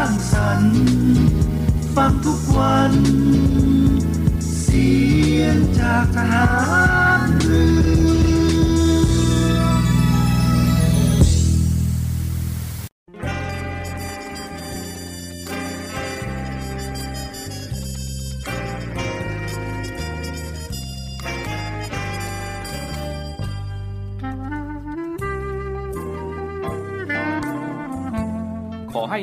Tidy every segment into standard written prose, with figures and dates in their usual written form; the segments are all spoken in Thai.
างสรรค์ฟังทุกวันเสียงจากทหารเรือให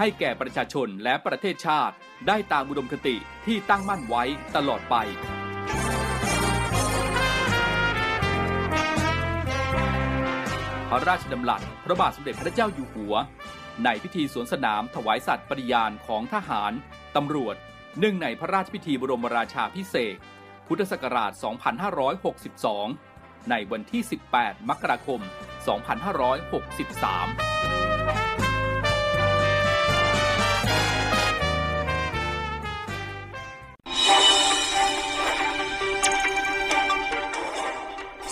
ให้แก่ประชาชนและประเทศชาติได้ตามอุดมคติที่ตั้งมั่นไว้ตลอดไปพระราชดำรัสพระบาทสมเด็จพระเจ้าอยู่หัวในพิธีสวนสนามถวายสัตย์ปฏิญาณของทหารตำรวจเนื่องในพระราชพิธีบรมราชาภิเษกพุทธศักราช 2562 ในวันที่ 18 มกราคม 2563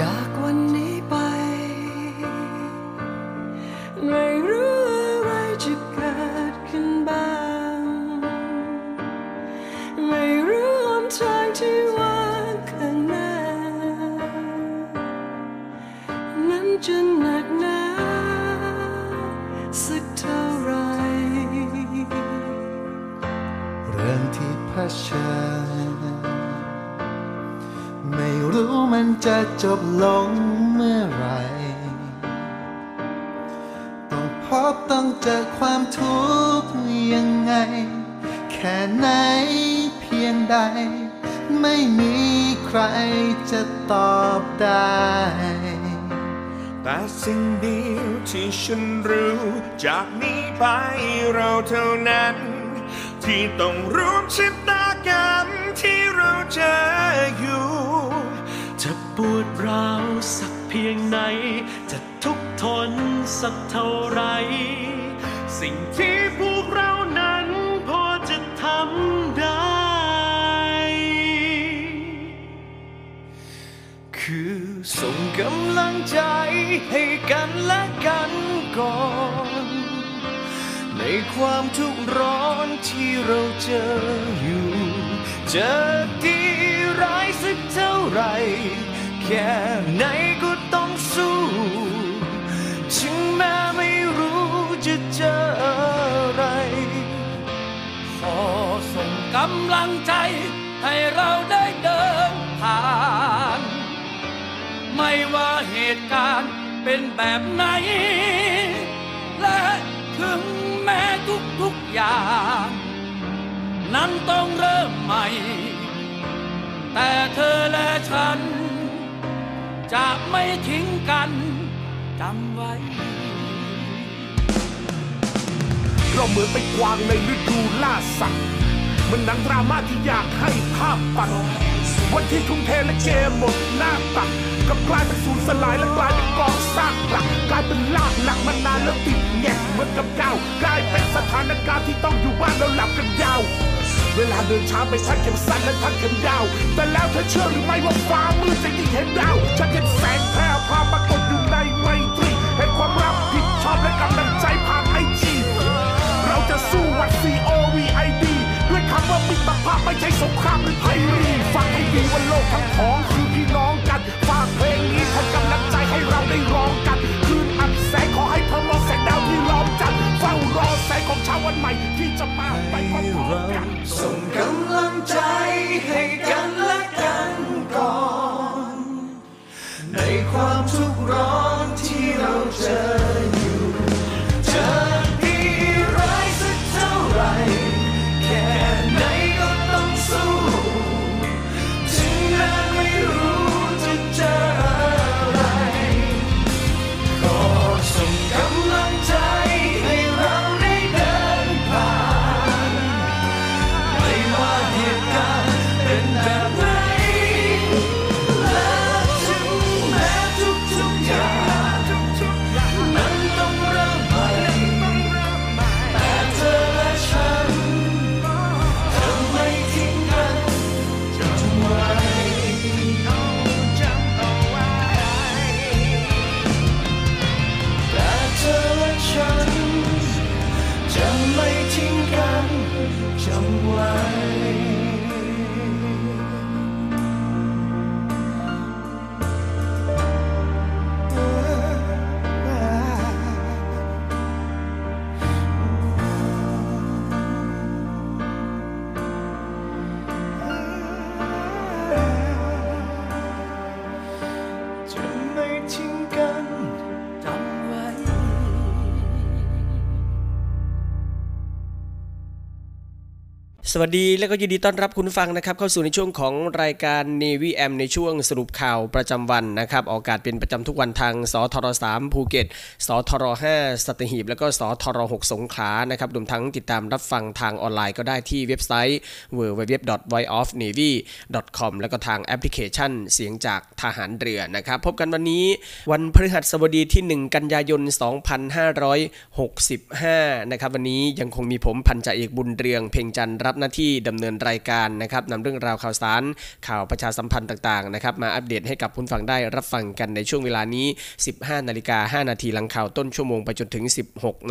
จากวันนี้ไปไม่รู้อะไรจะเกิดขึ้นบ้างไม่รู้หนทางที่ว่าข้างหน้านั้นจะหนักหนาสักเท่าไรเรื่องที่เผชิญไม่รู้มันจะจบลงเมื่อไรต้องพบต้องเจอความทุกข์ยังไงแค่ไหนเพียงใดไม่มีใครจะตอบได้แต่สิ่งเดียวที่ฉันรู้จากนี้ไปเราเท่านั้นที่ต้องร่วมชะตากรรมที่เราเจออยู่จะปวดร้าวสักเพียงไหนจะทุกข์ทนสักเท่าไรสิ่งที่พวกเรานั้นพอจะทำได้คือส่งกำลังใจให้กันและกันก่อนในความทุกข์ร้อนที่เราเจออยู่จะดีร้ายสักเท่าไรแค่ไหนก็ต้องสู้ถึงแม้ไม่รู้จะเจออะไรขอส่งกำลังใจให้เราได้เดินผ่านไม่ว่าเหตุการณ์เป็นแบบไหนและถึงแม้ทุกอย่างนั้นต้องเริ่มใหม่แต่เธอและฉันจะไม่ทิ้งกันจำไว้เราเหมือนไปกวางในฤดูล่าสัตว์มันหนังดราม่าที่อยากให้ภาพปัดวันที่ทุ่มเทและเจหมดหน้าตักกับกลายเป็นสูญสลายและกลายเป็นกองซากหลักกลายเป็นลากหนักมานานแล้วติดแงกเหมือนกับเก้ากลายเป็นสถานการณ์ที่ต้องอยู่บ้านแล้วหลับกันยาวเวลาเดินช้าไปชัดเข็มสั้นและทัดเข็มยาวแต่แล้วเธอเชื่อหรือไม่ว่าฟ้ามืดจะยิ่งเห็นดาวฉันเห็นแสงแพร่พาปรากฏอยู่ในไมตรีเห็นความรับผิดชอบและกำลังใจผ่านไอจีเราจะสู้วัด COVID ด้วยคำว่ามิตรภาพไม่ใช่สงครามหรือไพรีฟังให้ดีว่าโลกทั้งท้องคือพี่น้องกันฝากเพลงนี้เป็นกำลังใจให้เราได้ร้องกันคืนอับแสงขอให้เธอมองแสงดาวที่ล้อมจันทร์ เช้าวันใหม่ที่จะมาไปพร้อมๆกันส่งกำลังใจให้กันและกันก่อนในความทุกข์ร้อนที่เราเจออยู่จะดีร้ายสักเท่าไหร่แค่ไหนก็ต้องสู้ถึงแม้ไม่รู้จะเจออะไรก็ส่งกำลังใจสวัสดีและก็ยินดีต้อนรับคุณฟังนะครับเข้าสู่ในช่วงของรายการ Navy AM ในช่วงสรุปข่าวประจำวันนะครับออกอากาศเป็นประจำทุกวันทางสทร3ภูเก็ตสทร5สัตหีบแล้วก็สทร6สงขลานะครับรวมทั้งติดตามรับฟังทางออนไลน์ก็ได้ที่เว็บไซต์ www.voiceofnavy.com แล้วก็ทางแอปพลิเคชันเสียงจากทหารเรือนะครับพบกันวันนี้วันพฤหัสบดีที่1กันยายน2565นะครับวันนี้ยังคงมีผมพันจ่าเอกบุญเรืองเพ็งจันทร์รับหน้าที่ดำเนินรายการนะครับนำเรื่องราวข่าวสารข่าวประชาสัมพันธ์ต่างๆนะครับมาอัปเดตให้กับคุณฟังได้รับฟังกันในช่วงเวลานี้ 15:05 นาทีหลังข่าวต้นชั่วโมงไปจนถึง 16:00 น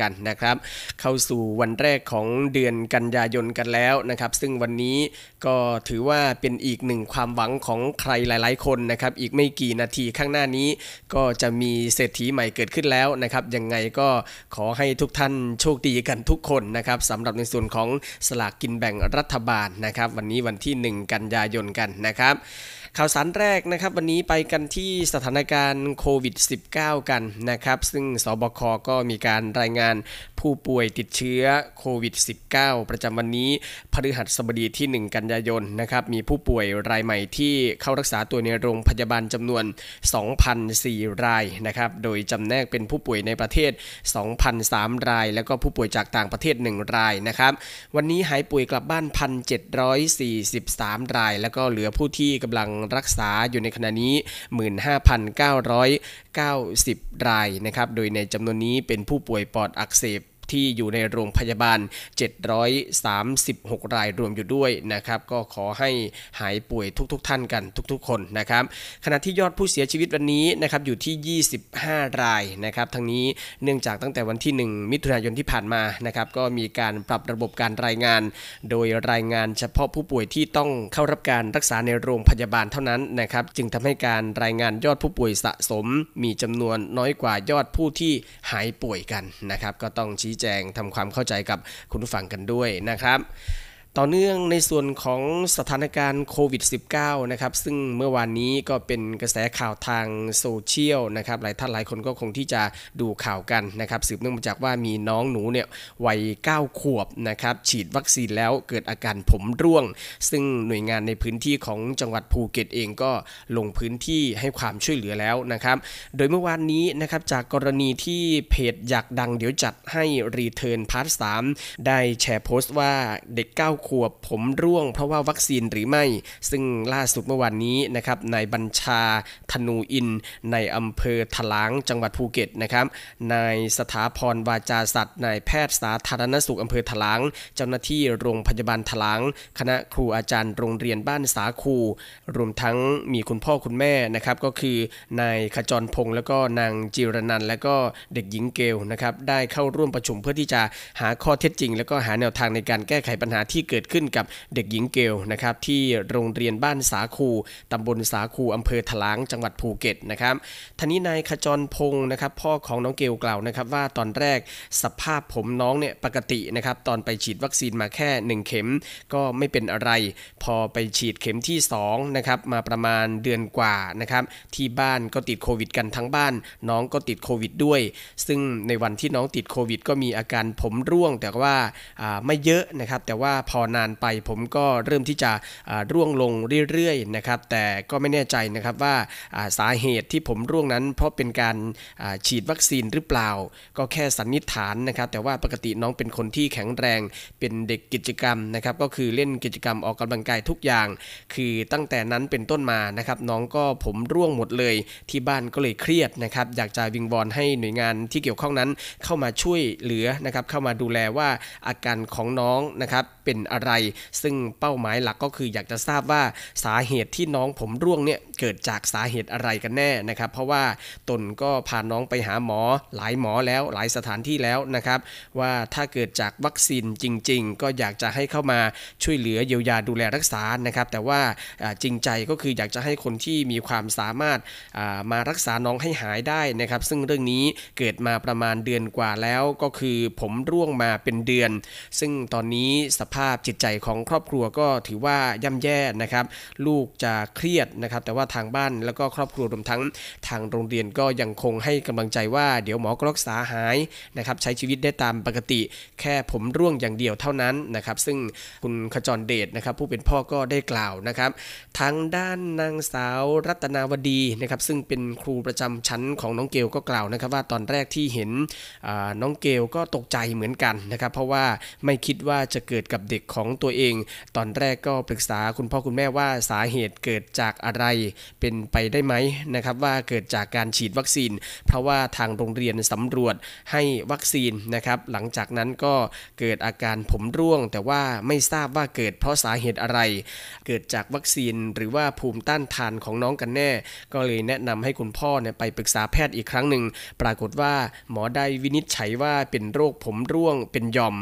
กันนะครับเข้าสู่วันแรกของเดือนกันยายนกันแล้วนะครับซึ่งวันนี้ก็ถือว่าเป็นอีกหนึ่งความหวังของใครหลายๆคนนะครับอีกไม่กี่นาทีข้างหน้านี้ก็จะมีเศรษฐีใหม่เกิดขึ้นแล้วนะครับยังไงก็ขอให้ทุกท่านโชคดีกันทุกคนนะครับสำหรับในส่วนของสลากกินแบ่งรัฐบาลนะครับวันนี้วันที่1กันยายนกันนะครับข่าวสารแรกนะครับวันนี้ไปกันที่สถานการณ์โควิด -19 กันนะครับซึ่งสบคก็มีการรายงานผู้ป่วยติดเชื้อโควิด -19 ประจำวันนี้พฤหัสบดีที่1กันยายนนะครับมีผู้ป่วยรายใหม่ที่เข้ารักษาตัวในโรงพยาบาลจำนวน 2,004 รายนะครับโดยจำแนกเป็นผู้ป่วยในประเทศ 2,003 รายแล้วก็ผู้ป่วยจากต่างประเทศ1รายนะครับวันนี้หายป่วยกลับบ้าน 1,743 รายแล้วก็เหลือผู้ที่กำลังรักษาอยู่ในขณะนี้ 15,990 รายนะครับโดยในจำนวนนี้เป็นผู้ป่วยปอดอักเสบที่อยู่ในโรงพยาบาล736รายรวมอยู่ด้วยนะครับก็ขอให้หายป่วยทุกท่านกันทุกคนนะครับขณะที่ยอดผู้เสียชีวิตวันนี้นะครับอยู่ที่25รายนะครับทั้งนี้เนื่องจากตั้งแต่วันที่1มิถุนายนที่ผ่านมานะครับก็มีการปรับระบบการรายงานโดยรายงานเฉพาะผู้ป่วยที่ต้องเข้ารับการรักษาในโรงพยาบาลเท่านั้นนะครับจึงทำให้การรายงานยอดผู้ป่วยสะสมมีจำนวนน้อยกว่ายอดผู้ที่หายป่วยกันนะครับก็ต้องชี้แจงทำความเข้าใจกับคุณผู้ฟังกันด้วยนะครับต่อเนื่องในส่วนของสถานการณ์โควิด -19 นะครับซึ่งเมื่อวานนี้ก็เป็นกระแสข่าวทางโซเชียลนะครับหลายท่านหลายคนก็คงที่จะดูข่าวกันนะครับสืบเนื่องมาจากว่ามีน้องหนูเนี่ยวัย9ขวบนะครับฉีดวัคซีนแล้วเกิดอาการผมร่วงซึ่งหน่วยงานในพื้นที่ของจังหวัดภูเก็ตเองก็ลงพื้นที่ให้ความช่วยเหลือแล้วนะครับโดยเมื่อวานนี้นะครับจากกรณีที่เพจอยากดังเดี๋ยวจัดให้รีเทิร์นพาร์ท 3ได้แชร์โพสต์ว่าเด็ก9ขวบผมร่วงเพราะว่าวัคซีนหรือไม่ซึ่งล่าสุดเมื่อวานนี้นะครับนายบัญชาธนูอินในอำเภอถลางจังหวัดภูเก็ตนะครับนายสถาพรวาจาสัตย์นายแพทย์สาธารณสุขอำเภอถลางเจ้าหน้าที่โรงพยาบาลถลางคณะครูอาจารย์โรงเรียนบ้านสาคูรวมทั้งมีคุณพ่อคุณแม่นะครับก็คือนายขจรพงษ์แล้วก็นางจิรนันท์แล้วก็เด็กหญิงเกลนะครับได้เข้าร่วมประชุมเพื่อที่จะหาข้อเท็จจริงแล้วก็หาแนวทางในการแก้ไขปัญหาที่ กิดขึ้นกับเด็กหญิงเกลนะครับที่โรงเรียนบ้านสาคูตำบลสาคูอำเภอถลางจังหวัดภูเก็ตนะครับทีนี้นายขจรพงศ์นะครับพ่อของน้องเกลกล่าวนะครับว่าตอนแรกสภาพผมน้องเนี่ยปกตินะครับตอนไปฉีดวัคซีนมาแค่1เข็มก็ไม่เป็นอะไรพอไปฉีดเข็มที่2นะครับมาประมาณเดือนกว่านะครับที่บ้านก็ติดโควิดกันทั้งบ้านน้องก็ติดโควิดด้วยซึ่งในวันที่น้องติดโควิดก็มีอาการผมร่วงแต่ว่าไม่เยอะนะครับแต่ว่าพอนานไปผมก็เริ่มที่จะร่วงลงเรื่อยๆนะครับแต่ก็ไม่แน่ใจนะครับว่าสาเหตุที่ผมร่วงนั้นเพราะเป็นการฉีดวัคซีนหรือเปล่าก็แค่สันนิษฐานนะครับแต่ว่าปกติน้องเป็นคนที่แข็งแรงเป็นเด็กกิจกรรมนะครับก็คือเล่นกิจกรรมออกกำลังกายทุกอย่างคือตั้งแต่นั้นเป็นต้นมานะครับน้องก็ผมร่วงหมดเลยที่บ้านก็เลยเครียดนะครับอยากจะวิงวอนให้หน่วยงานที่เกี่ยวข้องนั้นเข้ามาช่วยเหลือนะครับเข้ามาดูแลว่าอาการของน้องนะครับเป็นอะไรซึ่งเป้าหมายหลักก็คืออยากจะทราบว่าสาเหตุที่น้องผมร่วงเนี่ยเกิดจากสาเหตุอะไรกันแน่นะครับเพราะว่าตนก็พาน้องไปหาหมอหลายหมอแล้วหลายสถานที่แล้วนะครับว่าถ้าเกิดจากวัคซีนจริงๆก็อยากจะให้เข้ามาช่วยเหลือเยียวยาดูแลรักษานะครับแต่ว่าจริงใจก็คืออยากจะให้คนที่มีความสามารถมารักษาน้องให้หายได้นะครับซึ่งเรื่องนี้เกิดมาประมาณเดือนกว่าแล้วก็คือผมร่วงมาเป็นเดือนซึ่งตอนนี้สภาพจิตใจของครอบครัวก็ถือว่าย่ำแย่นะครับลูกจะเครียดนะครับแต่ว่าทางบ้านแล้วก็ครอบครัวรวมทั้งทางโรงเรียนก็ยังคงให้กำลังใจว่าเดี๋ยวหมอก็รักษาหายนะครับใช้ชีวิตได้ตามปกติแค่ผมร่วงอย่างเดียวเท่านั้นนะครับซึ่งคุณขจรเดชนะครับผู้เป็นพ่อก็ได้กล่าวนะครับทางด้านนางสาวรัตนาวดีนะครับซึ่งเป็นครูประจำชั้นของน้องเกลก็กล่าวนะครับว่าตอนแรกที่เห็นน้องเกลก็ตกใจเหมือนกันนะครับเพราะว่าไม่คิดว่าจะเกิดกับเด็กของตัวเองตอนแรกก็ปรึกษาคุณพ่อคุณแม่ว่าสาเหตุเกิดจากอะไรเป็นไปได้ไหมนะครับว่าเกิดจากการฉีดวัคซีนเพราะว่าทางโรงเรียนสำรวจให้วัคซีนนะครับหลังจากนั้นก็เกิดอาการผมร่วงแต่ว่าไม่ทราบว่าเกิดเพราะสาเหตุอะไรเกิดจากวัคซีนหรือว่าภูมิต้านทานของน้องกันแน่ก็เลยแนะนำให้คุณพ่อเนี่ยไปปรึกษาแพทย์อีกครั้งหนึ่งปรากฏว่าหมอได้วินิจฉัยว่าเป็นโรคผมร่วงเป็นหย่อม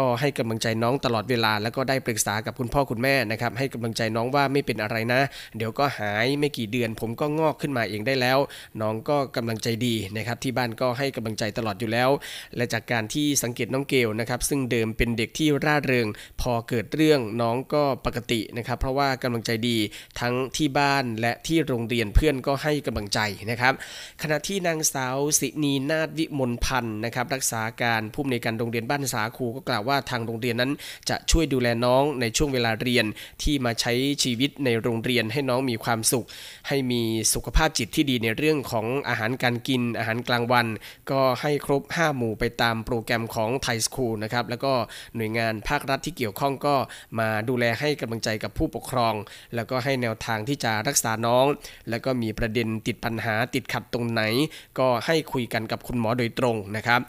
ก็ให้กำลังใจน้องตลอดเวลาแล้วก็ได้ปรึกษากับคุณพ่อคุณแม่นะครับให้กำลังใจน้องว่าไม่เป็นอะไรนะเดี๋ยวก็หายไม่กี่เดือนผมก็งอกขึ้นมาเองได้แล้วน้องก็กำลังใจดีนะครับที่บ้านก็ให้กำลังใจตลอดอยู่แล้วและจากการที่สังเกตน้องเกลนะครับซึ่งเดิมเป็นเด็กที่ร่าเริงพอเกิดเรื่องน้องก็ปกตินะครับเพราะว่ากำลังใจดีทั้งที่บ้านและที่โรงเรียนเพื่อนก็ให้กำลังใจนะครับขณะที่นางสาวศินีนาฏวิมลพันธ์นะครับรักษาการผู้อำนวยการโรงเรียนบ้านสาคูก็กล่าวว่าทางโรงเรียนนั้นจะช่วยดูแลน้องในช่วงเวลาเรียนที่มาใช้ชีวิตในโรงเรียนให้น้องมีความสุขให้มีสุขภาพจิตที่ดีในเรื่องของอาหารการกินอาหารกลางวันก็ให้ครบ5 หมู่ไปตามโปรแกรมของไทยสคูลนะครับแล้วก็หน่วยงานภาครัฐที่เกี่ยวข้องก็มาดูแลให้กำลังใจกับผู้ปกครองแล้วก็ให้แนวทางที่จะรักษาน้องแล้วก็มีประเด็นติดปัญหาติดขัดตรงไหนก็ให้คุยกันกับคุณหมอโดยตรงนะครับ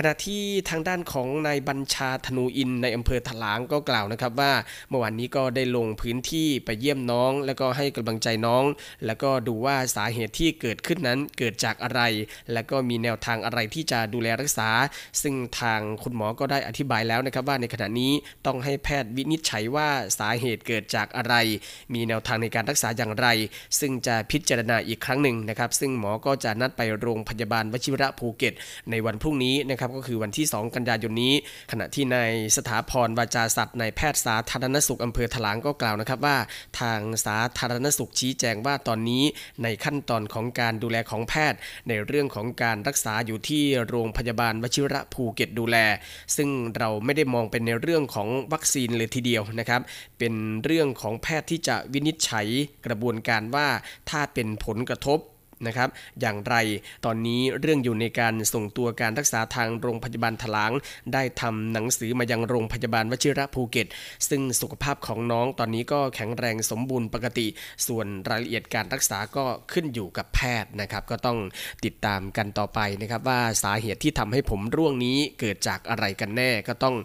ขณะที่ทางด้านของนายบัญชาธนูอินในอำเภอถลางก็กล่าวนะครับว่าเมื่อวานนี้ก็ได้ลงพื้นที่ไปเยี่ยมน้องแล้วก็ให้กำลังใจน้องแล้วก็ดูว่าสาเหตุที่เกิดขึ้นนั้นเกิดจากอะไรแล้วก็มีแนวทางอะไรที่จะดูแลรักษาซึ่งทางคุณหมอก็ได้อธิบายแล้วนะครับว่าในขณะนี้ต้องให้แพทย์วินิจฉัยว่าสาเหตุเกิดจากอะไรมีแนวทางในการรักษาอย่างไรซึ่งจะพิจารณาอีกครั้งหนึ่งนะครับซึ่งหมอก็จะนัดไปโรงพยาบาลวชิระภูเก็ตในวันพรุ่งนี้นะครับก็คือวันที่2กันยายนนี้ขณะที่นายสถาพรวาจาสัตย์นายแพทย์สาธารณสุขอำเภอถลางก็กล่าวนะครับว่าทางสาธารณสุขชี้แจงว่าตอนนี้ในขั้นตอนของการดูแลของแพทย์ในเรื่องของการรักษาอยู่ที่โรงพยาบาลวชิระภูเก็ตดูแลซึ่งเราไม่ได้มองเป็นในเรื่องของวัคซีนเลยทีเดียวนะครับเป็นเรื่องของแพทย์ที่จะวินิจฉัยกระบวนการว่าถ้าเป็นผลกระทบนะครับอย่างไรตอนนี้เรื่องอยู่ในการส่งตัวการรักษาทางโรงพยาบาลถลางได้ทำหนังสือมายังโรงพยาบาลวชิระภูเก็ตซึ่งสุขภาพของน้องตอนนี้ก็แข็งแรงสมบูรณ์ปกติส่วนรายละเอียดการรักษาก็ขึ้นอยู่กับแพทย์นะครับก็ต้องติดตามกันต่อไปนะครับว่าสาเหตุที่ทำให้ผมร่วงนี้เกิดจากอะไรกันแน่ก็ต้อง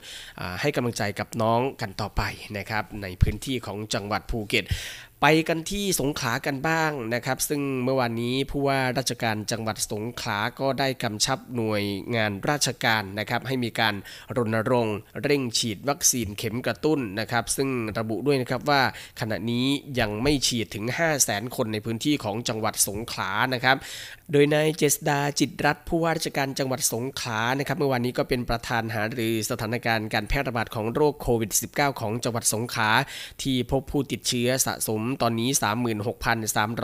ให้กำลังใจกับน้องกันต่อไปนะครับในพื้นที่ของจังหวัดภูเก็ต ไปกันที่สงขลากันบ้างนะครับซึ่งเมื่อวานนี้ผู้ว่าราชการจังหวัดสงขลาก็ได้กำชับหน่วยงานราชการนะครับให้มีการรณรงค์เร่งฉีดวัคซีนเข็มกระตุ้นนะครับซึ่งระบุด้วยนะครับว่าขณะนี้ยังไม่ฉีดถึง 500,000 คนในพื้นที่ของจังหวัดสงขลานะครับโดยนายเจษฎาจิตรัตน์ผู้ว่าราชการจังหวัดสงขลานะครับเมื่อวานนี้ก็เป็นประธานหารือสถานการณ์การแพร่ระบาดของโรคโควิด -19 ของจังหวัดสงขลาที่พบผู้ติดเชื้อสะสมตอนนี้ 36,389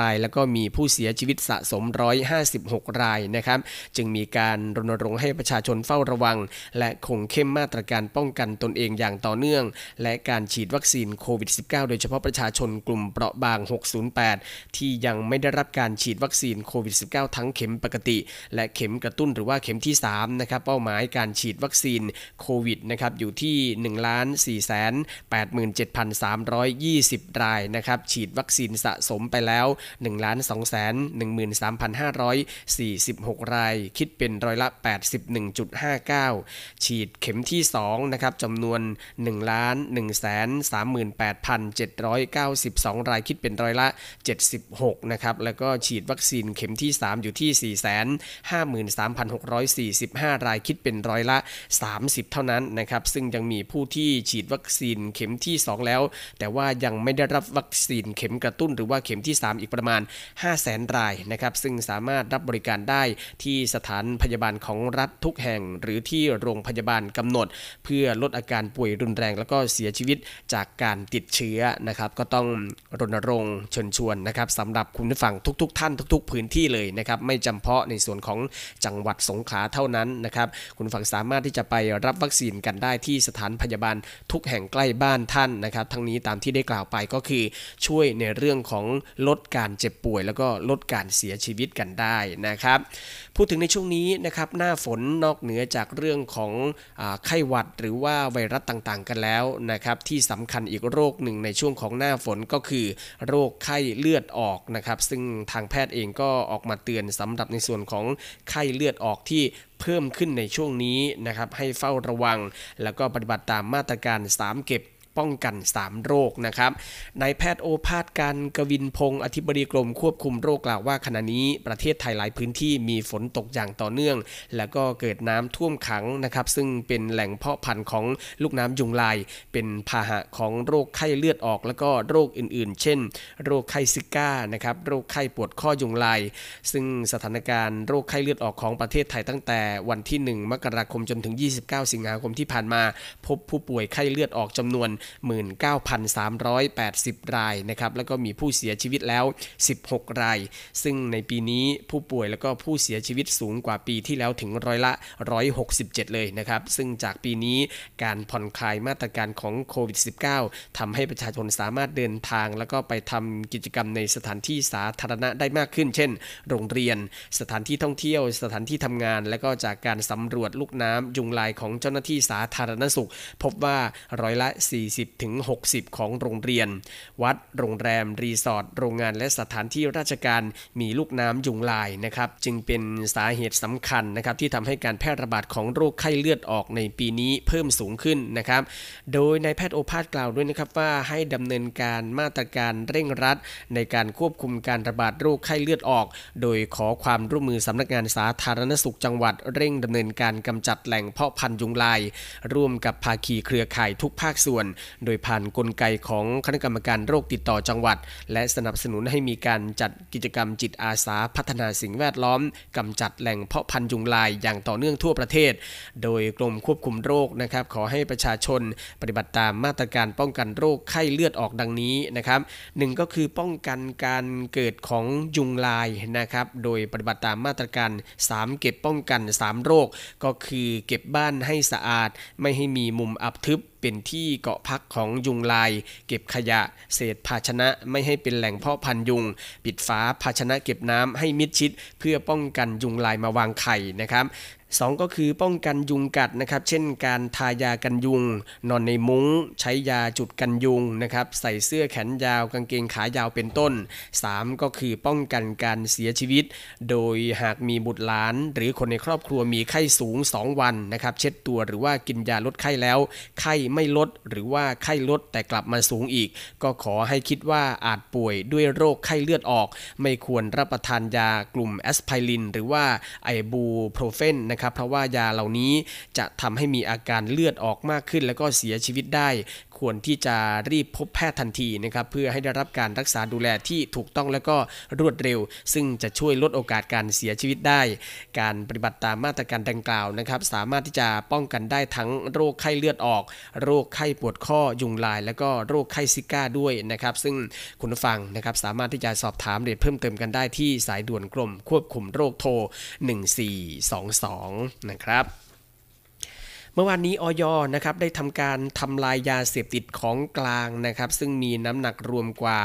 รายแล้วก็มีผู้เสียชีวิตสะสม156รายนะครับจึงมีการรณรงค์ให้ประชาชนเฝ้าระวังและคงเข้มมาตรการป้องกันตนเองอย่างต่อเนื่องและการฉีดวัคซีนโควิด -19 โดยเฉพาะประชาชนกลุ่มเปราะบาง608ที่ยังไม่ได้รับการฉีดวัคซีนโควิด -19 ทั้งเข็มปกติและเข็มกระตุ้นหรือว่าเข็มที่3นะครับเป้าหมายการฉีดวัคซีนโควิดนะครับอยู่ที่ 1,487,320 รายนะครับฉีดวัคซีนสะสมไปแล้ว 1,213,546 รายคิดเป็นร้อยละ 81.59 ฉีดเข็มที่2นะครับจำนวน 1,138,792 รายคิดเป็นร้อยละ 76นะครับแล้วก็ฉีดวัคซีนเข็มที่3อยู่ที่ 453,645 รายคิดเป็นร้อยละ 30 เท่านั้นนะครับซึ่งยังมีผู้ที่ฉีดวัคซีนเข็มที่2แล้วแต่ว่ายังไม่ได้รับวัคซีนเข็มกระตุ้นหรือว่าเข็มที่3อีกประมาณ 500,000 รายนะครับซึ่งสามารถรับบริการได้ที่สถานพยาบาลของรัฐทุกแห่งหรือที่โรงพยาบาลกำหนดเพื่อลดอาการป่วยรุนแรงแล้วก็เสียชีวิตจากการติดเชื้อนะครับก็ต้องรณรงค์เชิญชวนนะครับสำหรับคุณผู้ฟังทุกๆท่านทุกๆพื้นที่เลยนะครับไม่จำเพาะในส่วนของจังหวัดสงขลาเท่านั้นนะครับคุณผู้ฟังสามารถที่จะไปรับวัคซีนกันได้ที่สถานพยาบาลทุกแห่งใกล้บ้านท่านนะครับทั้งนี้ตามที่ได้กล่าวไปก็คือช่วยในเรื่องของลดการเจ็บป่วยแล้วก็ลดการเสียชีวิตกันได้นะครับพูดถึงในช่วงนี้นะครับหน้าฝนนอกเหนือจากเรื่องของไข้หวัดหรือว่าไวรัสต่างๆกันแล้วนะครับที่สำคัญอีกโรคหนึ่งในช่วงของหน้าฝนก็คือโรคไข้เลือดออกนะครับซึ่งทางแพทย์เองก็ออกมาเตือนสำหรับในส่วนของไข้เลือดออกที่เพิ่มขึ้นในช่วงนี้นะครับให้เฝ้าระวังแล้วก็ปฏิบัติตามมาตรการ3เก็บป้องกัน3โรคนะครับนายแพทย์โอภาสการกวินพงศ์อธิบดีกรมควบคุมโรคกล่าวว่าขณะนี้ประเทศไทยหลายพื้นที่มีฝนตกอย่างต่อเนื่องแล้วก็เกิดน้ำท่วมขังนะครับซึ่งเป็นแหล่งเพาะพันธุ์ของลูกน้ำยุงลายเป็นพาหะของโรคไข้เลือดออกแล้วก็โรคอื่นๆเช่นโรคไข้ซิก้านะครับโรคไข้ปวดข้อยุงลายซึ่งสถานการณ์โรคไข้เลือดออกของประเทศไทยตั้งแต่วันที่1มกราคมจนถึง29สิงหาคมที่ผ่านมาพบผู้ป่วยไข้เลือดออกจำนวน19,380 รายนะครับแล้วก็มีผู้เสียชีวิตแล้ว16รายซึ่งในปีนี้ผู้ป่วยแล้วก็ผู้เสียชีวิตสูงกว่าปีที่แล้วถึงร้อยละ167เลยนะครับซึ่งจากปีนี้การผ่อนคลายมาตรการของโควิด -19 ทำให้ประชาชนสามารถเดินทางแล้วก็ไปทำกิจกรรมในสถานที่สาธารณะได้มากขึ้นเช่นโรงเรียนสถานที่ท่องเที่ยวสถานที่ทำงานแล้วก็จากการสำรวจลูกน้ำยุงลายของเจ้าหน้าที่สาธารณสุขพบว่าร้อยละ40-60% ของโรงเรียนวัดโรงแรมรีสอร์ทโรงงานและสถานที่ราชการมีลูกน้ำยุงลายนะครับจึงเป็นสาเหตุสำคัญนะครับที่ทำให้การแพร่ระบาดของโรคไข้เลือดออกในปีนี้เพิ่มสูงขึ้นนะครับโดยนายแพทย์โอภาสกล่าวด้วยนะครับว่าให้ดำเนินการมาตรการเร่งรัดในการควบคุมการระบาดโรคไข้เลือดออกโดยขอความร่วมมือสำนักงานสาธารณสุขจังหวัดเร่งดำเนินการกำจัดแหล่งเพาะพันธุ์ยุงลายร่วมกับภาคีเครือข่ายทุกภาคส่วนโดยผ่านกลไกของคณะกรรมการโรคติดต่อจังหวัดและสนับสนุนให้มีการจัดกิจกรรมจิตอาสาพัฒนาสิ่งแวดล้อมกำจัดแหล่งเพาะพันธุ์ยุงลายอย่างต่อเนื่องทั่วประเทศโดยกรมควบคุมโรคนะครับขอให้ประชาชนปฏิบัติตามมาตรการป้องกันโรคไข้เลือดออกดังนี้นะครับ1ก็คือป้องกันการเกิดของยุงลายนะครับโดยปฏิบัติตามมาตรการ3เก็บป้องกัน3โรคก็คือเก็บบ้านให้สะอาดไม่ให้มีมุมอับทึบเป็นที่เกาะพักของยุงลายเก็บขยะเศษภาชนะไม่ให้เป็นแหล่งเพาะพันธุ์ยุงปิดฝาภาชนะเก็บน้ำให้มิดชิดเพื่อป้องกันยุงลายมาวางไข่นะครับ 2ก็คือป้องกันยุงกัดนะครับเช่นการทายากันยุงนอนในมุ้งใช้ยาจุดกันยุงนะครับใส่เสื้อแขนยาวกางเกงขายาวเป็นต้น3ก็คือป้องกันการเสียชีวิตโดยหากมีบุตรหลานหรือคนในครอบครัวมีไข้สูง2วันนะครับเช็ดตัวหรือว่ากินยาลดไข้แล้วไข้ไม่ลดหรือว่าไข้ลดแต่กลับมาสูงอีกก็ขอให้คิดว่าอาจป่วยด้วยโรคไข้เลือดออกไม่ควรรับประทานยากลุ่มแอสไพรินหรือว่าไอบูโพรเฟนนะครับเพราะว่ายาเหล่านี้จะทำให้มีอาการเลือดออกมากขึ้นแล้วก็เสียชีวิตได้ควรที่จะรีบพบแพทย์ทันทีนะครับเพื่อให้ได้รับการรักษาดูแลที่ถูกต้องและก็รวดเร็วซึ่งจะช่วยลดโอกาสการเสียชีวิตได้การปฏิบัติตามมาตรการดังกล่าวนะครับสามารถที่จะป้องกันได้ทั้งโรคไข้เลือดออกโรคไข้ปวดข้อยุงลายและก็โรคไข้ซิก้าด้วยนะครับซึ่งคุณผู้ฟังนะครับสามารถที่จะสอบถามรายละเอียดเพิ่มเติมกันได้ที่สายด่วนกรมควบคุมโรคโทร1422นะครับเมื่อวานนี้อย.นะครับได้ทำการทำลายยาเสพติดของกลางนะครับซึ่งมีน้ำหนักรวมกว่า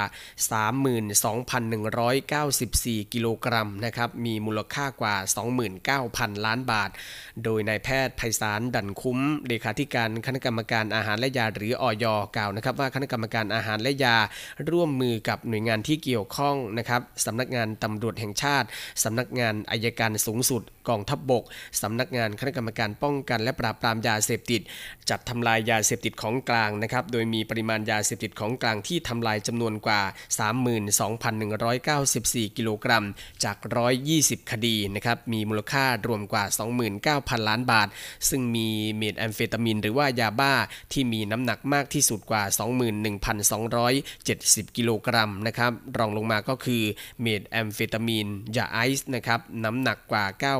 32,194 กิโลกรัมนะครับมีมูลค่ากว่า 29,000 ล้านบาทโดยนายแพทย์ไพศาลดั่นคุ้มเลขาธิการคณะกรรมการอาหารและยาหรืออย.กล่าวนะครับว่าคณะกรรมการอาหารและยาร่วมมือกับหน่วยงานที่เกี่ยวข้องนะครับสำนักงานตำรวจแห่งชาติสำนักงานอัยการสูงสุดกองทัพบกสำนักงานคณะกรรมการป้องกันและปราบปรามยาเสพติดจัดทำลายยาเสพติดของกลางนะครับโดยมีปริมาณยาเสพติดของกลางที่ทำลายจำนวนกว่า 32,194 กิโลกรัมจาก 120 คดีนะครับมีมูลค่ารวมกว่า 29,000 ล้านบาทซึ่งมีเมทแอมเฟตามินหรือว่ายาบ้าที่มีน้ำหนักมากที่สุดกว่า 21,270 กิโลกรัมนะครับรองลงมาก็คือเมทแอมเฟตามินยาไอซ์นะครับน้ำหนักกว่า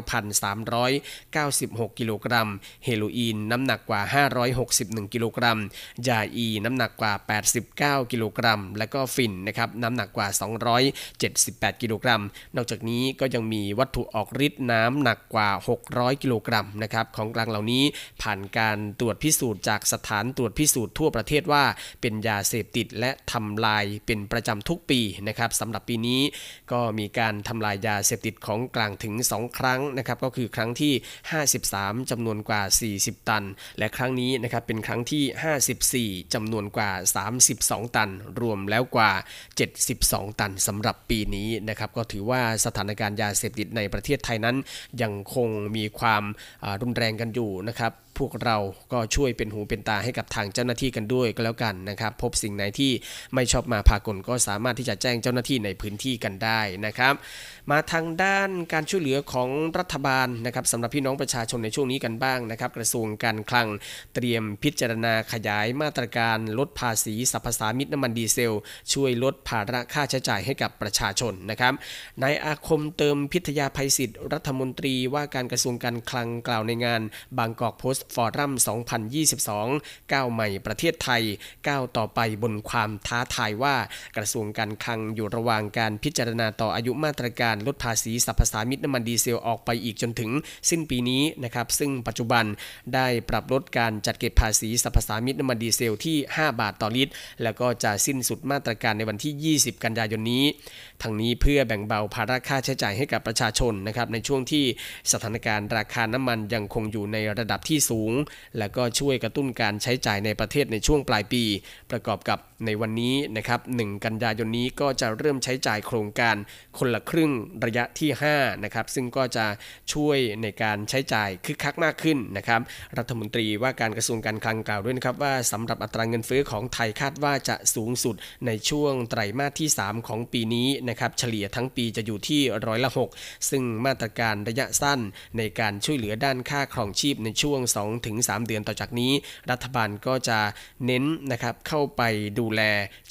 9,396 กิโลกรัมเฮโรอีนน้ำหนักกว่า561กิโลกรัมยาอีน้ำหนักกว่า89กิโลกรัมและก็ฟินนะครับน้ำหนักกว่า278กิโลกรัมนอกจากนี้ก็ยังมีวัตถุออกฤทธิ์น้ำหนักกว่า600กิโลกรัมนะครับของกลางเหล่านี้ผ่านการตรวจพิสูจน์จากสถานตรวจพิสูจน์ทั่วประเทศว่าเป็นยาเสพติดและทำลายเป็นประจำทุกปีนะครับสำหรับปีนี้ก็มีการทำลายยาเสพติดของกลางถึง2ครั้งนะครับก็คือครั้งที่53จำนวนกว่า40ตันและครั้งนี้นะครับเป็นครั้งที่54จำนวนกว่า32ตันรวมแล้วกว่า72ตันสำหรับปีนี้นะครับก็ถือว่าสถานการณ์ยาเสพติดในประเทศไทยนั้นยังคงมีความรุนแรงกันอยู่นะครับพวกเราก็ช่วยเป็นหูเป็นตาให้กับทางเจ้าหน้าที่กันด้วยก็แล้วกันนะครับพบสิ่งไหนที่ไม่ชอบมาพากลก็สามารถที่จะแจ้งเจ้าหน้าที่ในพื้นที่กันได้นะครับมาทางด้านการช่วยเหลือของรัฐบาลนะครับสำหรับพี่น้องประชาชนในช่วงนี้กันบ้างนะครับกระทรวงการคลังเตรียมพิจารณาขยายมาตรการลดภาษีสรรพสามิตน้ำมันดีเซลช่วยลดภาระค่าใช้จ่ายให้กับประชาชนนะครับนายอาคมเติมพิทยาภัยศิษย์รัฐมนตรีว่าการกระทรวงการคลังกล่าวในงานบางกอกโพสต์ฟอรัม 2022 ก้าวใหม่ประเทศไทยก้าวต่อไปบนความท้าทายว่ากระทรวงการคลังอยู่ระหว่างการพิจารณาต่ออายุมาตรการลดภาษีสรรพสามิตน้ำมันดีเซลออกไปอีกจนถึงสิ้นปีนี้นะครับซึ่งปัจจุบันได้ปรับลดการจัดเก็บภาษีสรรพสามิตน้ำมันดีเซลที่5บาทต่อลิตรแล้วก็จะสิ้นสุดมาตรการในวันที่20กันยายนนี้ทั้งนี้เพื่อแบ่งเบาภาระค่าใช้จ่ายให้กับประชาชนนะครับในช่วงที่สถานการณ์ราคาน้ำมันยังคงอยู่ในระดับที่สูงและก็ช่วยกระตุ้นการใช้จ่ายในประเทศในช่วงปลายปีประกอบกับในวันนี้นะครับ1กันยายนนี้ก็จะเริ่มใช้จ่ายโครงการคนละครึ่งระยะที่5นะครับซึ่งก็จะช่วยในการใช้จ่ายคึกคักมากขึ้นนะครับรัฐมนตรีว่าการกระทรวงการคลังกล่าวด้วยนะครับว่าสำหรับอัตราเงินเฟ้อของไทยคาดว่าจะสูงสุดในช่วงไตรมาสที่3ของปีนี้นะครับเฉลี่ยทั้งปีจะอยู่ที่106ซึ่งมาตรการระยะสั้นในการช่วยเหลือด้านค่าครองชีพในช่วง2-3 เดือนต่อจากนี้รัฐบาลก็จะเน้นนะครับเข้าไปดูแล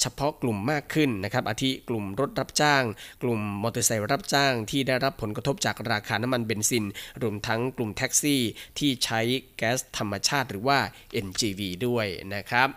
เฉพาะกลุ่มมากขึ้นนะครับอาทิกลุ่มรถรับจ้างกลุ่มมอเตอร์ไซค์รับจ้างที่ได้รับผลกระทบจากราคาน้ำมันเบนซินรวมทั้งกลุ่มแท็กซี่ที่ใช้แก๊สธรรมชาติหรือว่า NGV ด้วยนะครับ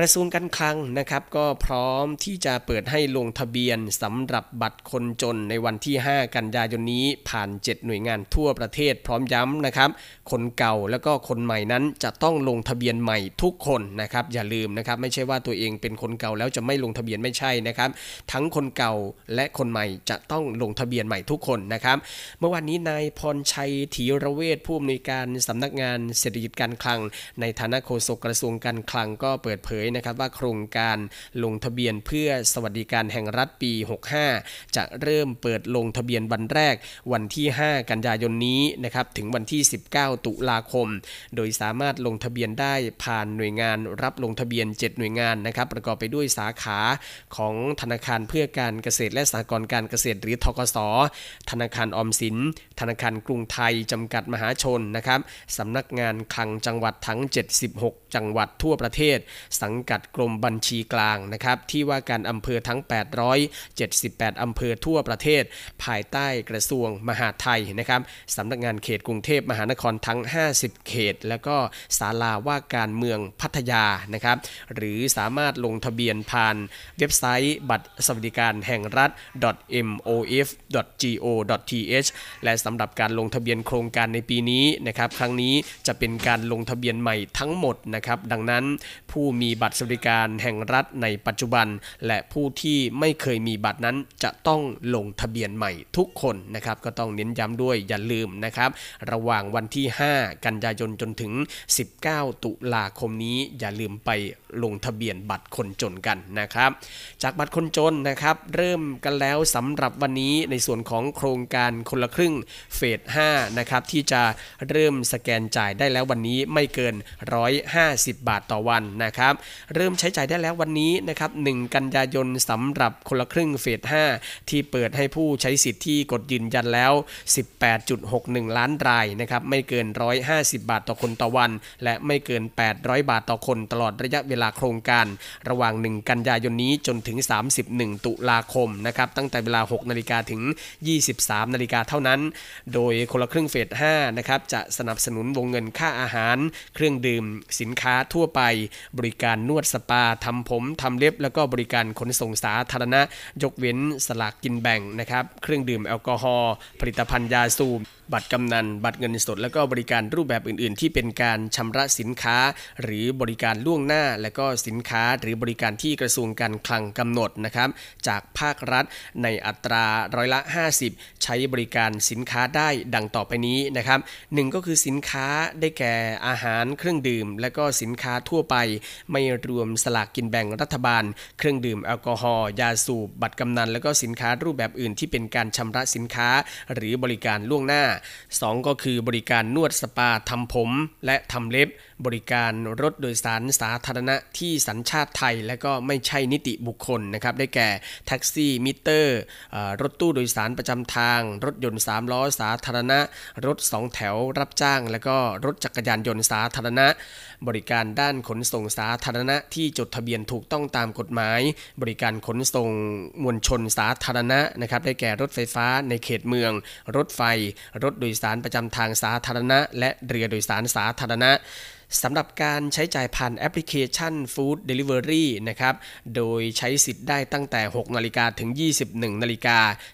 กระทรวงการคลังนะครับก็พร้อมที่จะเปิดให้ลงทะเบียนสำหรับบัตรคนจนในวันที่5กันยายนนี้ผ่าน7หน่วยงานทั่วประเทศพร้อมย้ำนะครับคนเก่าแล้วก็คนใหม่นั้นจะต้องลงทะเบียนใหม่ทุกคนนะครับอย่าลืมนะครับไม่ใช่ว่าตัวเองเป็นคนเก่าแล้วจะไม่ลงทะเบียนไม่ใช่นะครับทั้งคนเก่าและคนใหม่จะต้องลงทะเบียนใหม่ทุกคนนะครับเมื่อวานนี้นายพรชัยธีรเวชผู้อำนวยการสำนักงานเศรษฐกิจการคลังในฐานะโฆษกกระทรวงการคลังก็เปิดเผยนะครับว่าโครงการลงทะเบียนเพื่อสวัสดิการแห่งรัฐปี65จะเริ่มเปิดลงทะเบียนวันแรกวันที่5กันยายนนี้นะครับถึงวันที่19ตุลาคมโดยสามารถลงทะเบียนได้ผ่านหน่วยงานรับลงทะเบียน7หน่วยงานนะครับประกอบไปด้วยสาขาของธนาคารเพื่อการเกษตรและสหกรณ์การเกษตรหรือธกส.ธนาคารออมสินธนาคารกรุงไทยจำกัดมหาชนนะครับสำนักงานคลังจังหวัดทั้ง76จังหวัดทั่วประเทศสังกัดกรมบัญชีกลางนะครับที่ว่าการอำเภอทั้ง878อำเภอทั่วประเทศภายใต้กระทรวงมหาดไทยนะครับสำนักงานเขตกรุงเทพมหานครทั้ง50เขตแล้วก็ศาลาว่าการเมืองพัทยานะครับหรือสามารถลงทะเบียนผ่านเว็บไซต์บัตรสวัสดิการแห่งรัฐ .mof.go.th และสำหรับการลงทะเบียนโครงการในปีนี้นะครับครั้งนี้จะเป็นการลงทะเบียนใหม่ทั้งหมดนะครับดังนั้นผู้มีบัตรสวัสดิการแห่งรัฐในปัจจุบันและผู้ที่ไม่เคยมีบัตรนั้นจะต้องลงทะเบียนใหม่ทุกคนนะครับก็ต้องเน้นย้ำด้วยอย่าลืมนะครับระหว่างวันที่5กันยายนจนถึง19ตุลาคมนี้อย่าลืมไปลงทะเบียนบัตรคนจนกันนะครับจากบัตรคนจนนะครับเริ่มกันแล้วสำหรับวันนี้ในส่วนของโครงการคนละครึ่งเฟส5นะครับที่จะเริ่มสแกนจ่ายได้แล้ววันนี้ไม่เกิน150บาทต่อวันนะครับเริ่มใช้จ่ายได้แล้ววันนี้นะครับ1กันยายนสำหรับคนละครึ่งเฟส5ที่เปิดให้ผู้ใช้สิทธิ์ที่กดยืนยันแล้ว 18.61 ล้านรายนะครับไม่เกิน150บาทต่อคนต่อวันและไม่เกิน800บาทต่อคนตลอดระยะเวลาโครงการระหว่าง1กันยายนนี้จนถึง31ตุลาคมนะครับตั้งแต่เวลา 6:00 นถึง 23:00 นเท่านั้นโดยคนละครึ่งเฟส5นะครับจะสนับสนุนวงเงินค่าอาหารเครื่องดื่มสินค้าทั่วไปบริการนวดสปาทำผมทำเล็บแล้วก็บริการขนส่งสาธารณะยกเว้นสลากกินแบ่งนะครับเครื่องดื่มแอลกอฮอล์ผลิตภัณฑ์ยาสูบบัตรกำนันบัตรเงินสดแล้วก็บริการรูปแบบอื่นๆที่เป็นการชำระสินค้าหรือบริการล่วงหน้าและก็สินค้าหรือบริการที่กระทรวงการคลังกำหนดนะครับจากภาครัฐในอัตรา50%ใช้บริการสินค้าได้ดังต่อไปนี้นะครับ1ก็คือสินค้าได้แก่อาหารเครื่องดื่มและก็สินค้าทั่วไปไม่รวมสลากกินแบ่งรัฐบาลเครื่องดื่มแอลกอฮอล์ยาสูบบัตรกำนันและก็สินค้ารูปแบบอื่นที่เป็นการชำระสินค้าหรือบริการล่วงหน้า2ก็คือบริการนวดสปาทำผมและทำเล็บบริการรถโดยสารสาธารณะที่สัญชาติไทยและก็ไม่ใช่นิติบุคคลนะครับได้แก่แท็กซี่มิเตอร์รถตู้โดยสารประจำทางรถยนต์3ล้อสาธารณะรถ2แถวรับจ้างและก็รถจักรยานยนต์สาธารณะบริการด้านขนส่งสาธารณะที่จดทะเบียนถูกต้องตามกฎหมายบริการขนส่งมวลชนสาธารณะนะครับได้แก่รถไฟฟ้าในเขตเมืองรถไฟรถโดยสารประจำทางสาธารณะและเรือโดยสารสาธารณะสำหรับการใช้จ่ายผ่านแอปพลิเคชัน Food Delivery นะครับโดยใช้สิทธิ์ได้ตั้งแต่ 6:00 นถึง 21:00 น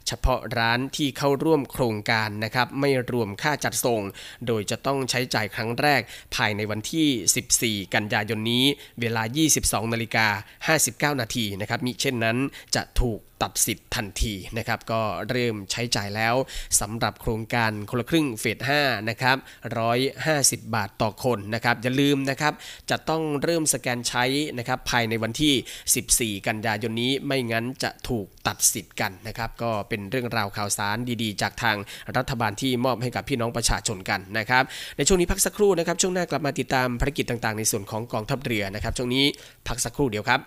เฉพาะร้านที่เข้าร่วมโครงการนะครับไม่รวมค่าจัดส่งโดยจะต้องใช้จ่ายครั้งแรกภายในวันที่14กันยายนนี้เวลา 22:59 นนะครับมิเช่นนั้นจะถูกตัดสิทธิ์ทันทีนะครับก็เริ่มใช้จ่ายแล้วสำหรับโครงการคนละครึ่งเฟส5นะครับ150บาทต่อคนนะครับอย่าลืมนะครับจะต้องเริ่มสแกนใช้นะครับภายในวันที่14กันยายนนี้ไม่งั้นจะถูกตัดสิทธิ์กันนะครับก็เป็นเรื่องราวข่าวสารดีๆจากทางรัฐบาลที่มอบให้กับพี่น้องประชาชนกันนะครับในช่วงนี้พักสักครู่นะครับช่วงหน้ากลับมาติดตามภารกิจต่างๆในส่วนของกองทัพเรือนะครับช่วงนี้พักสักครู่เดียวครับ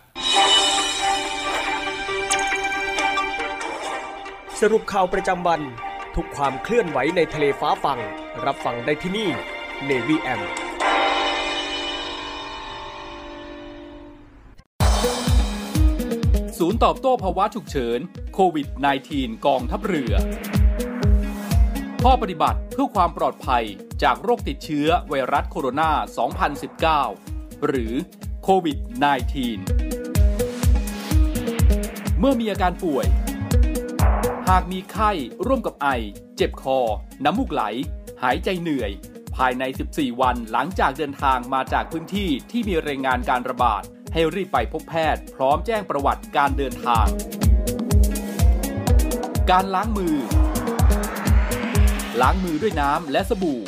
สรุปข่าวประจำวันทุกความเคลื่อนไหวในทะเลฟ้าฝั่งรับฟังได้ที่นี่ Navy AMศูนย์ตอบโต้ภาวะฉุกเฉินโควิด -19 กองทัพเรือข้อปฏิบัติเพื่อความปลอดภัยจากโรคติดเชื้อไวรัสโคโรนา 2019 หรือ โควิด -19 เมื่อมีอาการป่วยหากมีไข้ร่วมกับไอเจ็บคอน้ำมูกไหลหายใจเหนื่อยภายใน14วันหลังจากเดินทางมาจากพื้นที่ที่มีรายงานการระบาดให้รีบไปพบแพทย์พร้อมแจ้งประวัติการเดินทางการล้างมือล้างมือด้วยน้ำและสบู่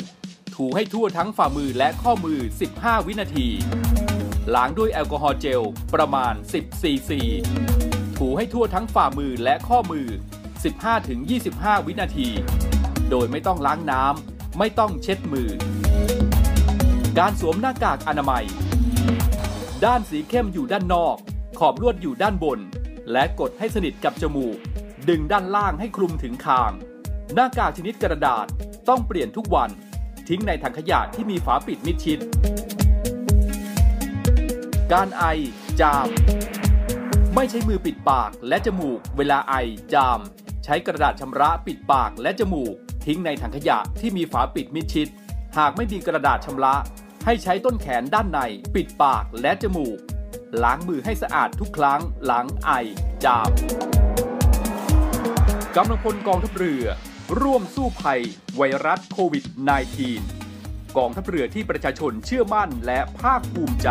ถูให้ทั่วทั้งฝ่ามือและข้อมือ15วินาทีล้างด้วยแอลกอฮอล์เจลประมาณ10ซีซีถูให้ทั่วทั้งฝ่ามือและข้อมือ 15-25 วินาทีโดยไม่ต้องล้างน้ำไม่ต้องเช็ดมือการสวมหน้ากากอนามัยด้านสีเข้มอยู่ด้านนอกขอบลวดอยู่ด้านบนและกดให้สนิทกับจมูกดึงด้านล่างให้คลุมถึงคางหน้ากากชนิดกระดาษต้องเปลี่ยนทุกวันทิ้งในถังขยะที่มีฝาปิดมิดชิดการไอจามไม่ใช้มือปิดปากและจมูกเวลาไอจามใช้กระดาษชำระปิดปากและจมูกทิ้งในถังขยะที่มีฝาปิดมิดชิดหากไม่มีกระดาษชำระให้ใช้ต้นแขนด้านในปิดปากและจมูกล้างมือให้สะอาดทุกครั้งหลังไอจามกำลังพลกองทัพเรือร่วมสู้ภัยไวรัสโควิด -19 กองทัพเรือที่ประชาชนเชื่อมั่นและภาคภูมิใจ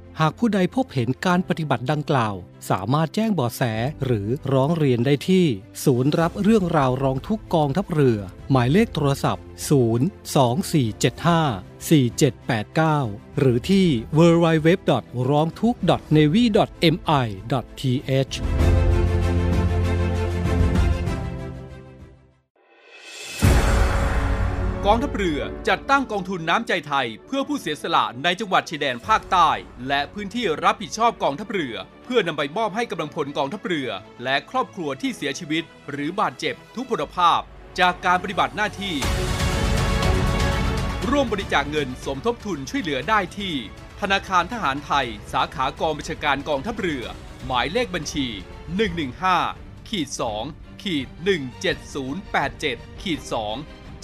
หากผู้ใดพบเห็นการปฏิบัติดังกล่าวสามารถแจ้งเบาะแสหรือร้องเรียนได้ที่ศูนย์รับเรื่องราวร้องทุกข์กองทัพเรือหมายเลขโทรศัพท์024754789หรือที่ www.rongthuk.navy.mi.th กองทัพเรือจัดตั้งกองทุนน้ำใจไทยเพื่อผู้เสียสละในจังหวัดชายแดนภาคใต้และพื้นที่รับผิดชอบกองทัพเรือเพื่อนำไปมอบให้กำลังพลกองทัพเรือและครอบครัวที่เสียชีวิตหรือบาดเจ็บทุพพลภาพจากการปฏิบัติหน้าที่ร่วมบริจาคเงินสมทบทุนช่วยเหลือได้ที่ธนาคารทหารไทยสาขากองบัญชาการกองทัพเรือหมายเลขบัญชี 115-2-17087-2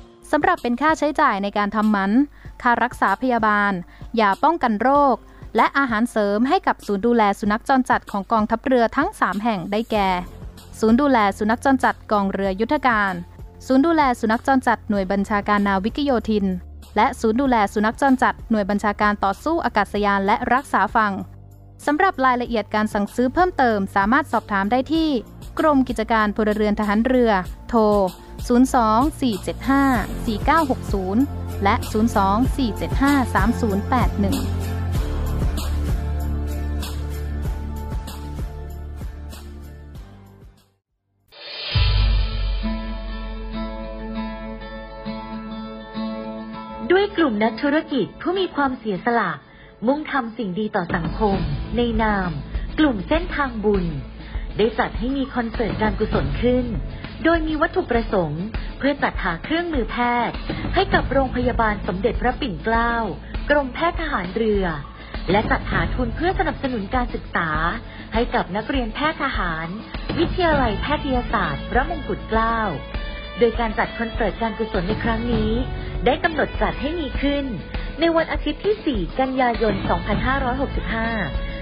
สำหรับเป็นค่าใช้จ่ายในการทำหมันค่ารักษาพยาบาลยาป้องกันโรคและอาหารเสริมให้กับศูนย์ดูแลสุนัขจรจัดของกองทัพเรือทั้ง3แห่งได้แก่ศูนย์ดูแลสุนัขจรจัดกองเรือยุทธการศูนย์ดูแลสุนัขจรจัดหน่วยบัญชาการนาวิกโยธินและศูนย์ดูแลสุนัขจรจัดหน่วยบัญชาการต่อสู้อากาศยานและรักษาฝั่งสำหรับรายละเอียดการสั่งซื้อเพิ่มเติมสามารถสอบถามได้ที่กรมกิจการพลเรือนทหารเรือโทร024754960 และ 024753081ด้วยกลุ่มนักธุรกิจผู้มีความเสียสละมุ่งทำสิ่งดีต่อสังคมในนามกลุ่มเส้นทางบุญได้จัดให้มีคอนเสิร์ตการกุศลขึ้นโดยมีวัตถุประสงค์เพื่อจัดหาเครื่องมือแพทย์ให้กับโรงพยาบาลสมเด็จพระปิ่นเกล้ากรมแพทย์ทหารเรือและจัดหาทุนเพื่อสนับสนุนการศึกษาให้กับนักเรียนแพทย์ทหารวิทยาลัยแพทยศาสตร์พระมงกุฎเกล้าโดยการจัดคอนเสิร์ตการกุศลในครั้งนี้ได้กำหนดจัดให้มีขึ้น ในวันอาทิตย์ที่4กันยายน2565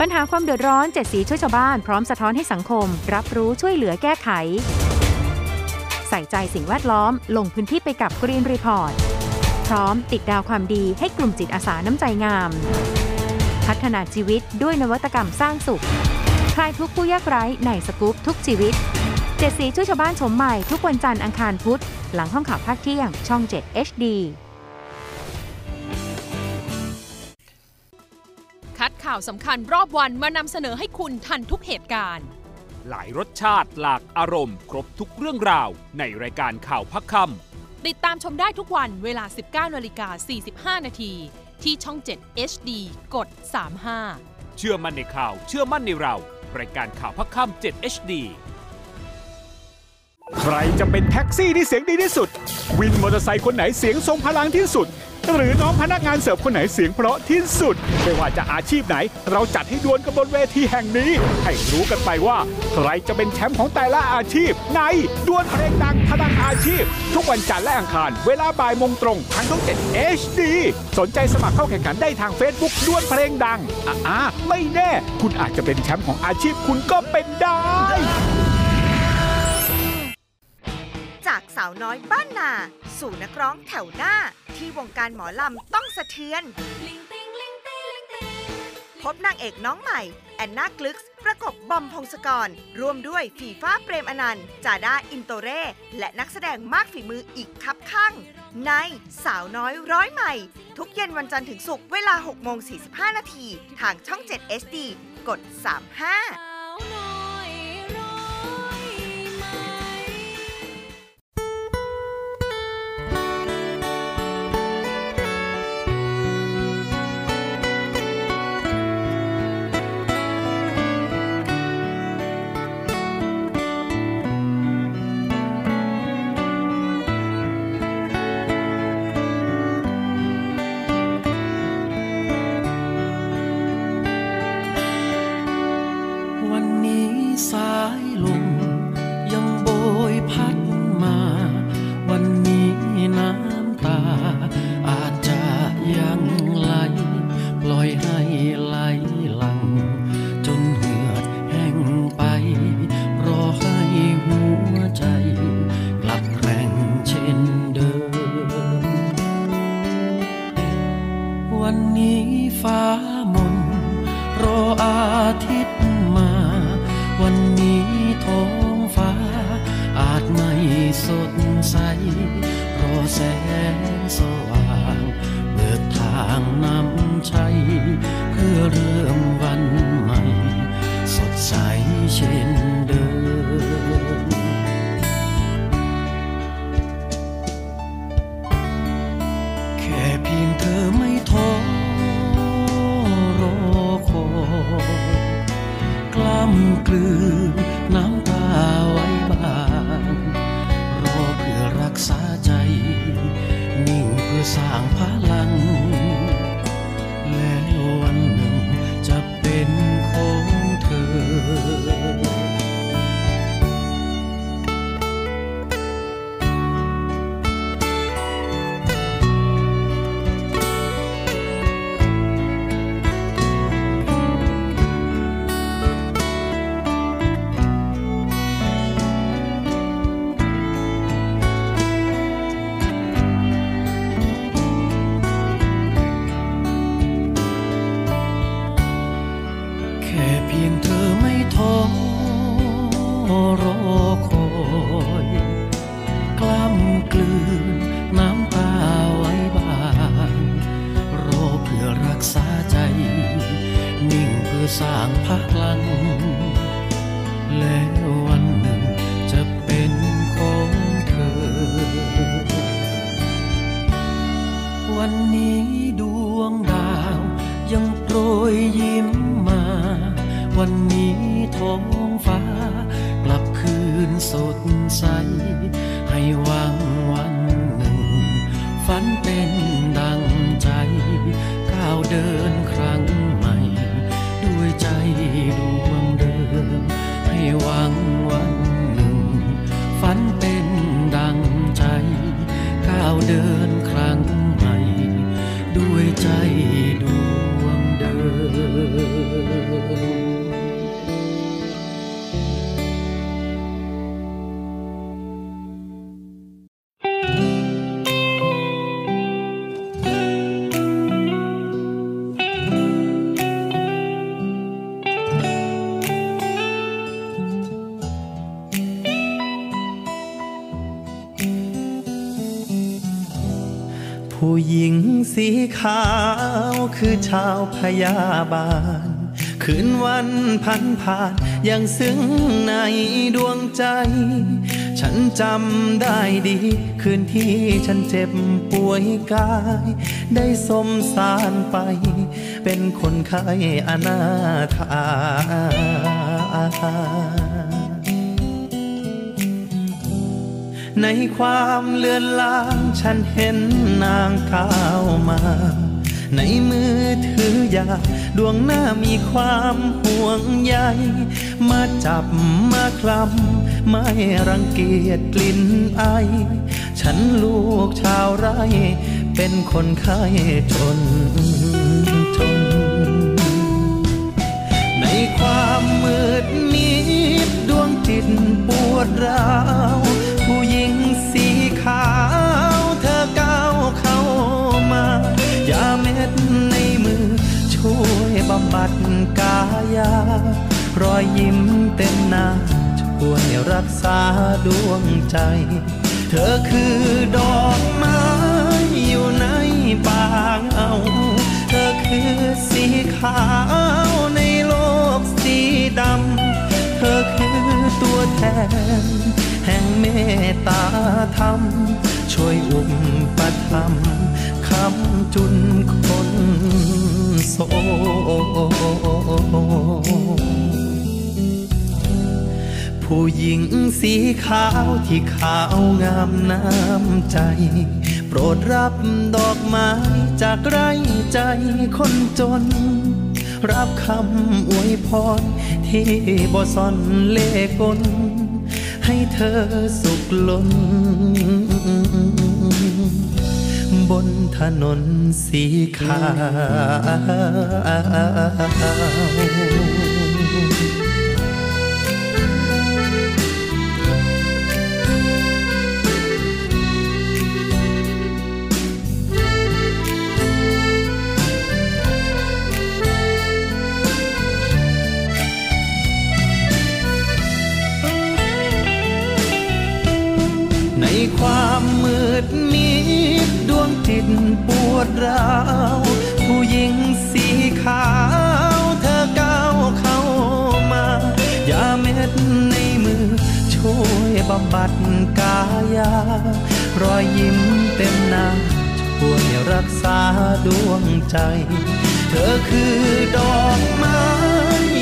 ปัญหาความเดือดร้อน7สีช่วยชาวบ้านพร้อมสะท้อนให้สังคมรับรู้ช่วยเหลือแก้ไขใส่ใจสิ่งแวดล้อมลงพื้นที่ไปกับ Green Report พร้อมติดดาวความดีให้กลุ่มจิตอาสาน้ำใจงามพัฒนาชีวิตด้วยนวัตกรรมสร้างสุขคลายทุกผู้ยากไร้ในสกู๊ปทุกชีวิตเจ็ดสีช่วยชาวบ้านชมใหม่ทุกวันจันทร์อังคารพุธหลังห้องข่าวภาคเที่ยงช่อง7 HDคัดข่าวสำคัญรอบวันมานำเสนอให้คุณทันทุกเหตุการณ์หลายรสชาติหลากอารมณ์ครบทุกเรื่องราวในรายการข่าวพักค่ำติดตามชมได้ทุกวันเวลา 19:45 น.ที่ช่อง7 HD กด 35เชื่อมั่นในข่าวเชื่อมั่นในเรารายการข่าวพักค่ำ7 HD ใครจะเป็นแท็กซี่ที่เสียงดีที่สุดวินมอเตอร์ไซค์คนไหนเสียงทรงพลังที่สุดหรือน้องพนักงานเสิร์ฟคนไหนเสียงเพราะที่สุดไม่ว่าจะอาชีพไหนเราจัดให้ดวลกันบนเวทีแห่งนี้ให้รู้กันไปว่าใครจะเป็นแชมป์ของแต่ละอาชีพในดวลเพลงดังพลังอาชีพทุกวันจันทร์และอังคารเวลาบ่ายโมงตรงทางช่อง7 HD สนใจสมัครเข้าแข่งขันได้ทาง Facebook ดวลเพลงดังไม่แน่คุณอาจจะเป็นแชมป์ของอาชีพคุณก็เป็นได้จากสาวน้อยบ้านนาสู่นักร้องแถวหน้าที่วงการหมอลำต้องสะเทือนพบนางเอกน้องใหม่แอนนากลึกซ์ประกบบอมพงศกรร่วมด้วยฝีฟ้าเปรมอนันต์จาด้าอินโตเร่และนักแสดงมากฝีมืออีกคับข้างในสาวน้อยร้อยใหม่ทุกเย็นวันจันทร์ถึงศุกร์เวลา 6:45 น.ทางช่อง7 HD กด 35แล้ววันหนึ่งจะเป็นของเธอ วันนี้ดวงดาวยังโปรยยิ้มมาวันนี้ท้องฟ้ากลับคืนสดใสให้หวังวันหนึ่งฝันเป็นดังใจก้าวเดินครั้งใหม่ด้วยใจดวงเดิมให้หวังวันหนึ่งฝันเป็นดังใจก้าวเดินครั้งใหม่ด้วยใจดวงเดิมผู้หญิงสีขาวคือชาวพยาบาลคืนวันพันผ่านยังซึ้งในดวงใจฉันจำได้ดีคืนที่ฉันเจ็บป่วยกายได้สมสารไปเป็นคนไข้อนาถในความเลือนลางฉันเห็นนางก้าวมาในมือถือยาดวงหน้ามีความห่วงใยมาจับมาคลำไม่รังเกียจกลิ่นไอฉันลูกชาวไร่เป็นคนไข้จนในความมืดมิดดวงจิตปวดร้าวผู้หญิงสีขาวเธอก้าวเข้ามายาเม็ดในมือช่วยบำบัดกายารอยยิ้มเต็มหน้าช่วยรักษาดวงใจเธอคือดอกไม้อยู่ในป่าเงาเธอคือสีขาวในโลกสีดำเธอคือตัวแทนแห่งเมตตาธรรมช่วยอุปถัมภ์คำจุนคนโศกผู้หญิงสีขาวที่ขาวงามน้ำใจโปรดรับดอกไม้จากไร่ใจคนจนรับคำอวยพรที่บ่ซ่อนเล่ห์กลให้เธอสุขล้นบนถนนสีขาวความมืดมิดดวงจิตปวดร้าวผู้หญิงสีขาวเธอก้าวเข้ามายาเม็ดในมือช่วยบำบัดกายารอยยิ้มเต็มหน้าช่วยรักษาดวงใจเธอคือดอกไม้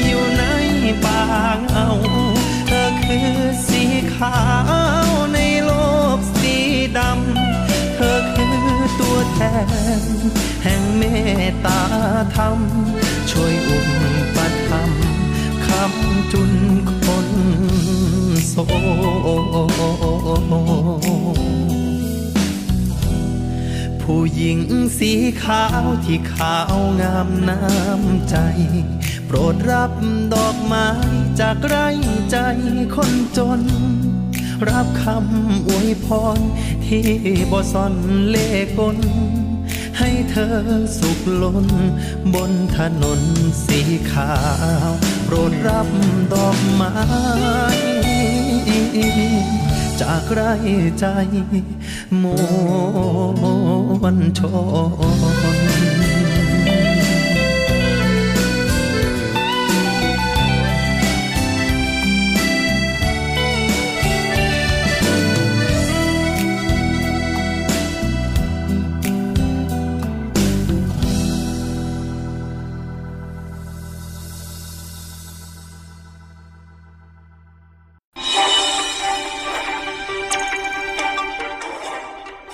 อยู่ในป่าเงาเธอคือสีขาวในโลกสีดำเธอคือตัวแทนแห่งเมตตาธรรมช่วยอุปถัมภ์คำจุนคนโศกผู้หญิงสีขาวที่ขาวงามน้ำใจโปรดรับดอกไม้จากไร่ใจคนจนรับคำอวยพรที่บ่ซ่อนเล่ห์กลให้เธอสุขล้นบนถนนสีขาวโปรดรับดอกไม้จากไร่ใจมวลชน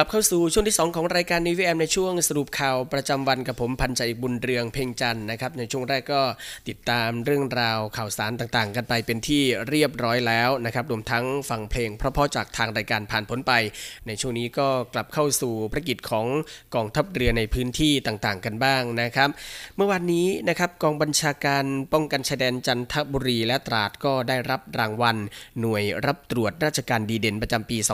กลับเข้าสู่ช่วงที่2ของรายการ Navy AM ในช่วงสรุปข่าวประจำวันกับผมพันจ่าเอกบุญเรืองเพ็งจันทร์นะครับในช่วงแรกก็ติดตามเรื่องราวข่าวสารต่างๆกันไปเป็นที่เรียบร้อยแล้วนะครับรวมทั้งฟังเพลงเพราะๆจากทางรายการผ่านพ้นไปในช่วงนี้ก็กลับเข้าสู่ภารกิจของกองทัพเรือในพื้นที่ต่างๆกันบ้างนะครับเมื่อวานนี้นะครับกองบัญชาการป้องกันชายแดนจันทบุรีและตราดก็ได้รับรางวัลหน่วยรับตรวจราชการดีเด่นประจำปี 2565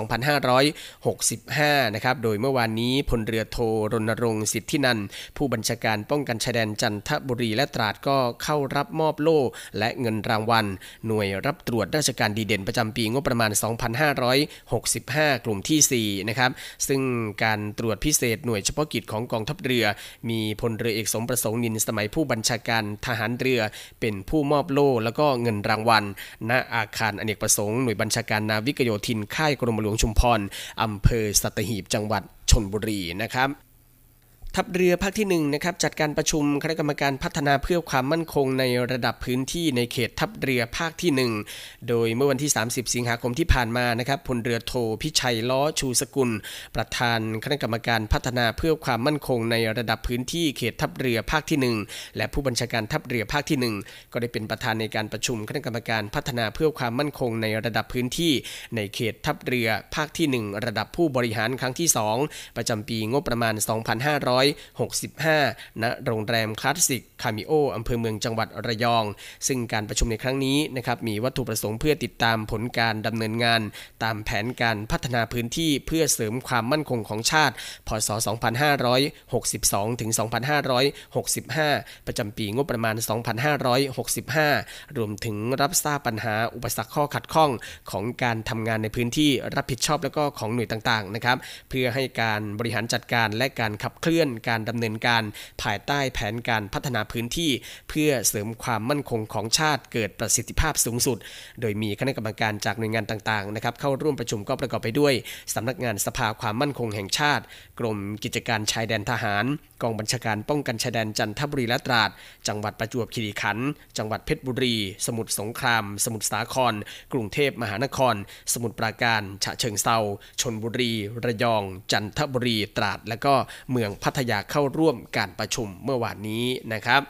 นะครับโดยเมื่อวานนี้พลเรือโทรณรงค์สิทธินันท์ผู้บัญชาการป้องกันชายแดนจันทบุรีและตราดก็เข้ารับมอบโล่และเงินรางวัลหน่วยรับตรวจราชการดีเด่นประจำปีงบประมาณ 2565 กลุ่มที่4นะครับซึ่งการตรวจพิเศษหน่วยเฉพาะกิจของกองทัพเรือมีพลเรือเอกสมประสงค์นินสมัยผู้บัญชาการทหารเรือเป็นผู้มอบโล่แล้วก็เงินรางวัลณอาคารอเนกประสงค์หน่วยบัญชาการนาวิกโยธินค่ายกรมหลวงชุมพรอำเภอสัตหีบจังหวัดชลบุรีนะครับทัพเรือภาคที่1นะครับจัดการประชุมคณะกรรมการพัฒนาเพื่อความมั่นคงในระดับพื้นที่ในเขตทัพเรือภาคที่1โดยเมื่อวันที่30สิงหาคมที่ผ่านมานะครับพลเรือโทพิชัยล้อชูสกุลประธานคณะกรรมการพัฒนาเพื่อความมั่นคงในระดับพื้นที่เขตทัพเรือภาคที่1และผู้บัญชาการทัพเรือภาคที่1ก็ได้เป็นประธานในการประชุมคณะกรรมการพัฒนาเพื่อความมั่นคงในระดับพื้นที่ในเขตทัพเรือภาคที่1ระดับผู้บริหารครั้งที่2ประจำปีงบประมาณ 2565 ณ โรงแรมคลาสสิกคามิโออำเภอเมืองจังหวัดระยองซึ่งการประชุมในครั้งนี้นะครับมีวัตถุประสงค์เพื่อติดตามผลการดำเนินงานตามแผนการพัฒนาพื้นที่เพื่อเสริมความมั่นคงของชาติพ.ศ. 2562 ถึง 2565 ประจำปีงบประมาณ 2565 รวมถึงรับทราบปัญหาอุปสรรคข้อขัดข้องของการทำงานในพื้นที่รับผิดชอบและก็ของหน่วยต่างๆนะครับเพื่อให้การบริหารจัดการและการขับเคลื่อนการดำเนินการภายใต้แผนการพัฒนาพื้นที่เพื่อเสริมความมั่นคงของชาติเกิดประสิทธิภาพสูงสุดโดยมีคณะกรรมการจากหน่วยงานต่างๆนะครับเข้าร่วมประชุมก็ประกอบไปด้วยสำนักงานสภาความมั่นคงแห่งชาติกรมกิจการชายแดนทหารกองบัญชาการป้องกันชายแดนจันทบุรีและตราดจังหวัดประจวบคีรีขันธ์จังหวัดเพชรบุรีสมุทรสงครามสมุทรสาครกรุงเทพมหานครสมุทรปราการฉะเชิงเทราชลบุรีระยองจันทบุรีตราดและก็เมืองพัทยาเข้าร่วมการประชุมเมื่อวานนี้นะครับ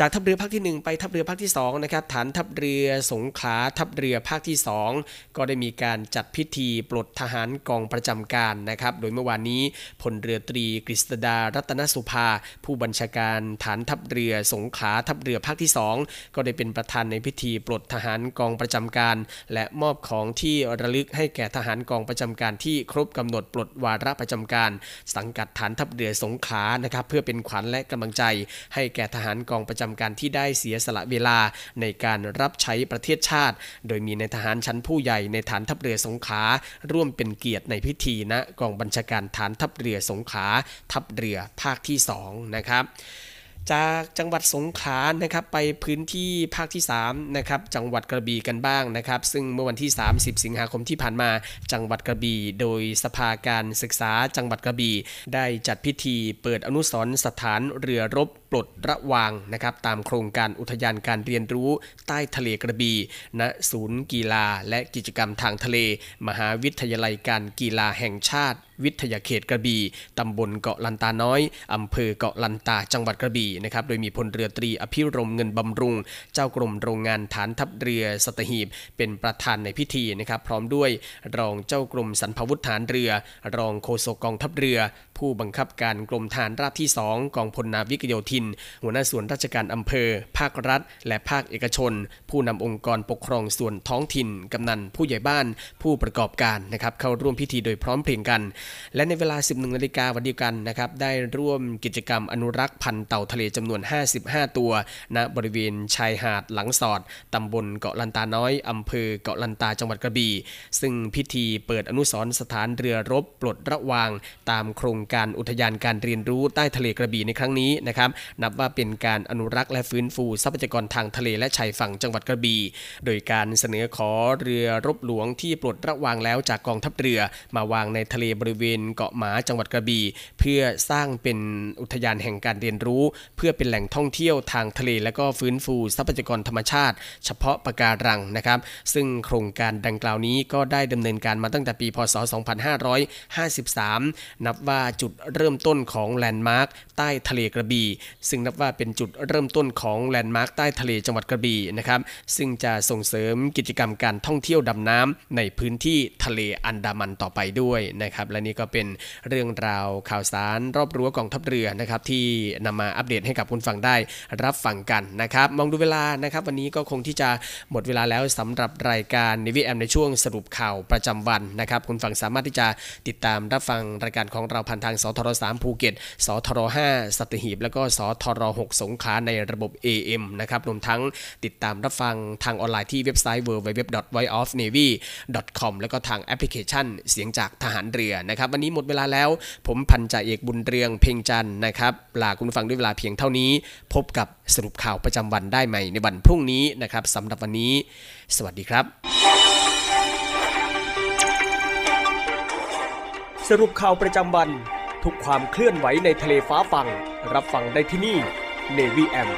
จากทัพเรือภาคที่1ไปทัพเรือภาคที่2นะครับฐานทัพเรือสงขลาทัพเรือภาคที่2ก็ได้มีการจัดพิธีปลดทหารกองประจำการนะครับโดยเมื่อวานนี้พลเรือตรีกฤษดารัตนสุภาผู้บัญชาการฐานทัพเรือสงขลาทัพเรือภาคที่2ก็ได้เป็นประธานในพิธีปลดทหารกองประจำการและมอบของที่ระลึกให้แก่ทหารกองประจำการที่ครบกำหนดปลดวาระประจำการสังกัดฐานทัพเรือสงขลานะครับเพื่อเป็นขวัญและกำลังใจให้แก่ทหารกองประจำการที่ได้เสียสละเวลาในการรับใช้ประเทศชาติโดยมีนายทหารชั้นผู้ใหญ่ในฐานทัพเรือสงขลาร่วมเป็นเกียรติในพิธีณกองบัญชาการฐานทัพเรือสงขลาทัพเรือภาคที่2นะครับจากจังหวัดสงขลานะครับไปพื้นที่ภาคที่3นะครับจังหวัดกระบี่กันบ้างนะครับซึ่งเมื่อวันที่30สิงหาคมที่ผ่านมาจังหวัดกระบี่โดยสภาการศึกษาจังหวัดกระบี่ได้จัดพิธีเปิดอนุสรณ์สถานเรือรบปลดระวางนะครับตามโครงการอุทยานการเรียนรู้ใต้ทะเลกระบี่ณศูนย์กีฬาและกิจกรรมทางทะเลมหาวิทยาลัยการกีฬาแห่งชาติวิทยาเขตกระบี่ตำบลเกาะลันตาน้อยอำเภอเกาะลันตาจังหวัดกระบี่นะครับโดยมีพลเรือตรีอภิรมย์เงินบำรุงเจ้ากรมโรงงานฐานทัพเรือสัตหีบเป็นประธานในพิธีนะครับพร้อมด้วยรองเจ้ากรมสรรพาวุธฐานเรือรองโฆษกกองทัพเรือผู้บังคับการกรมทหารราบที่2กองพลนาวิกโยธินหัวหน้าส่วนราชการอำเภอภาครัฐและภาคเอกชนผู้นำองค์กรปกครองส่วนท้องถิ่นกำนันผู้ใหญ่บ้านผู้ประกอบการนะครับเข้าร่วมพิธีโดยพร้อมเพรียงกันและในเวลา 11:00 น.วันเดียวกันนะครับได้ร่วมกิจกรรมอนุรักษ์พันธุ์เต่าทะเลจำนวน55ตัวณบริเวณชายหาดหลังสอดตำบลเกาะลันตาน้อยอำเภอเกาะลันตาจังหวัดกระบี่ซึ่งพิธีเปิดอนุสรณ์สถานเรือรบปลดระวางตามโครงการอุทยานการเรียนรู้ใต้ทะเลกระบี่ในครั้งนี้นะครับ นับว่าเป็นการอนุรักษ์และฟื้นฟูทรัพยากรทางทะเลและชายฝั่งจังหวัดกระบี่โดยการเสนอขอเรือรบหลวงที่ปลดระวางแล้วจากกองทัพเรือมาวางในทะเลบริเวณเกาะหมาจังหวัดกระบี่เพื่อสร้างเป็นอุทยานแห่งการเรียนรู้เพื่อเป็นแหล่งท่องเที่ยวทางทะเลและก็ฟื้นฟูทรัพยากรธรรมชาติเฉพาะปะการังนะครับซึ่งโครงการดังกล่าวนี้ก็ได้ดำเนินการมาตั้งแต่ปีพ.ศ. 2553นับว่าจุดเริ่มต้นของแลนด์มาร์คใต้ทะเลกระบี่ซึ่งนับว่าเป็นจุดเริ่มต้นของแลนด์มาร์คใต้ทะเลจังหวัดกระบี่นะครับซึ่งจะส่งเสริมกิจกรรมการท่องเที่ยวดำน้ำในพื้นที่ทะเลอันดามันต่อไปด้วยนะครับและนี่ก็เป็นเรื่องราวข่าวสารรอบรั้วกองทัพเรือนะครับที่นำมาอัปเดตให้กับคุณฟังได้รับฟังกันนะครับมองดูเวลานะครับวันนี้ก็คงที่จะหมดเวลาแล้วสำหรับรายการ Navy AM ในช่วงสรุปข่าวประจำวันนะครับคุณฟังสามารถที่จะติดตามรับฟังรายการของเราผ่านทางสทร3ภูเก็ตสทร5สัตหีบแล้วก็สทร6สงขลาในระบบ AM นะครับรวมทั้งติดตามรับฟังทางออนไลน์ที่เว็บไซต์ www.voiceofnavy.com แล้วก็ทางแอปพลิเคชันเสียงจากทหารเรือนะครับวันนี้หมดเวลาแล้วผมพันจ่าเอกบุญเรืองเพ็งจันทร์นะครับลาคุณฟังด้วยเวลาเพียงเท่านี้พบกับสรุปข่าวประจำวันได้ใหม่ในวันพรุ่งนี้นะครับสำหรับวันนี้สวัสดีครับสรุปข่าวประจำวันทุกความเคลื่อนไหวในทะเลฟ้าฝั่งรับฟังได้ที่นี่ Navy AM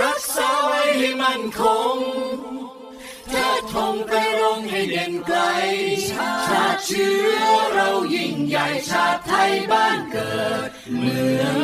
รักษาไว้ให้มั่นคงเธอทงไปรงให้เด่นไกลชาติเชื้อเรายิ่งใหญ่ชาติไทยบ้านเกิดเมือง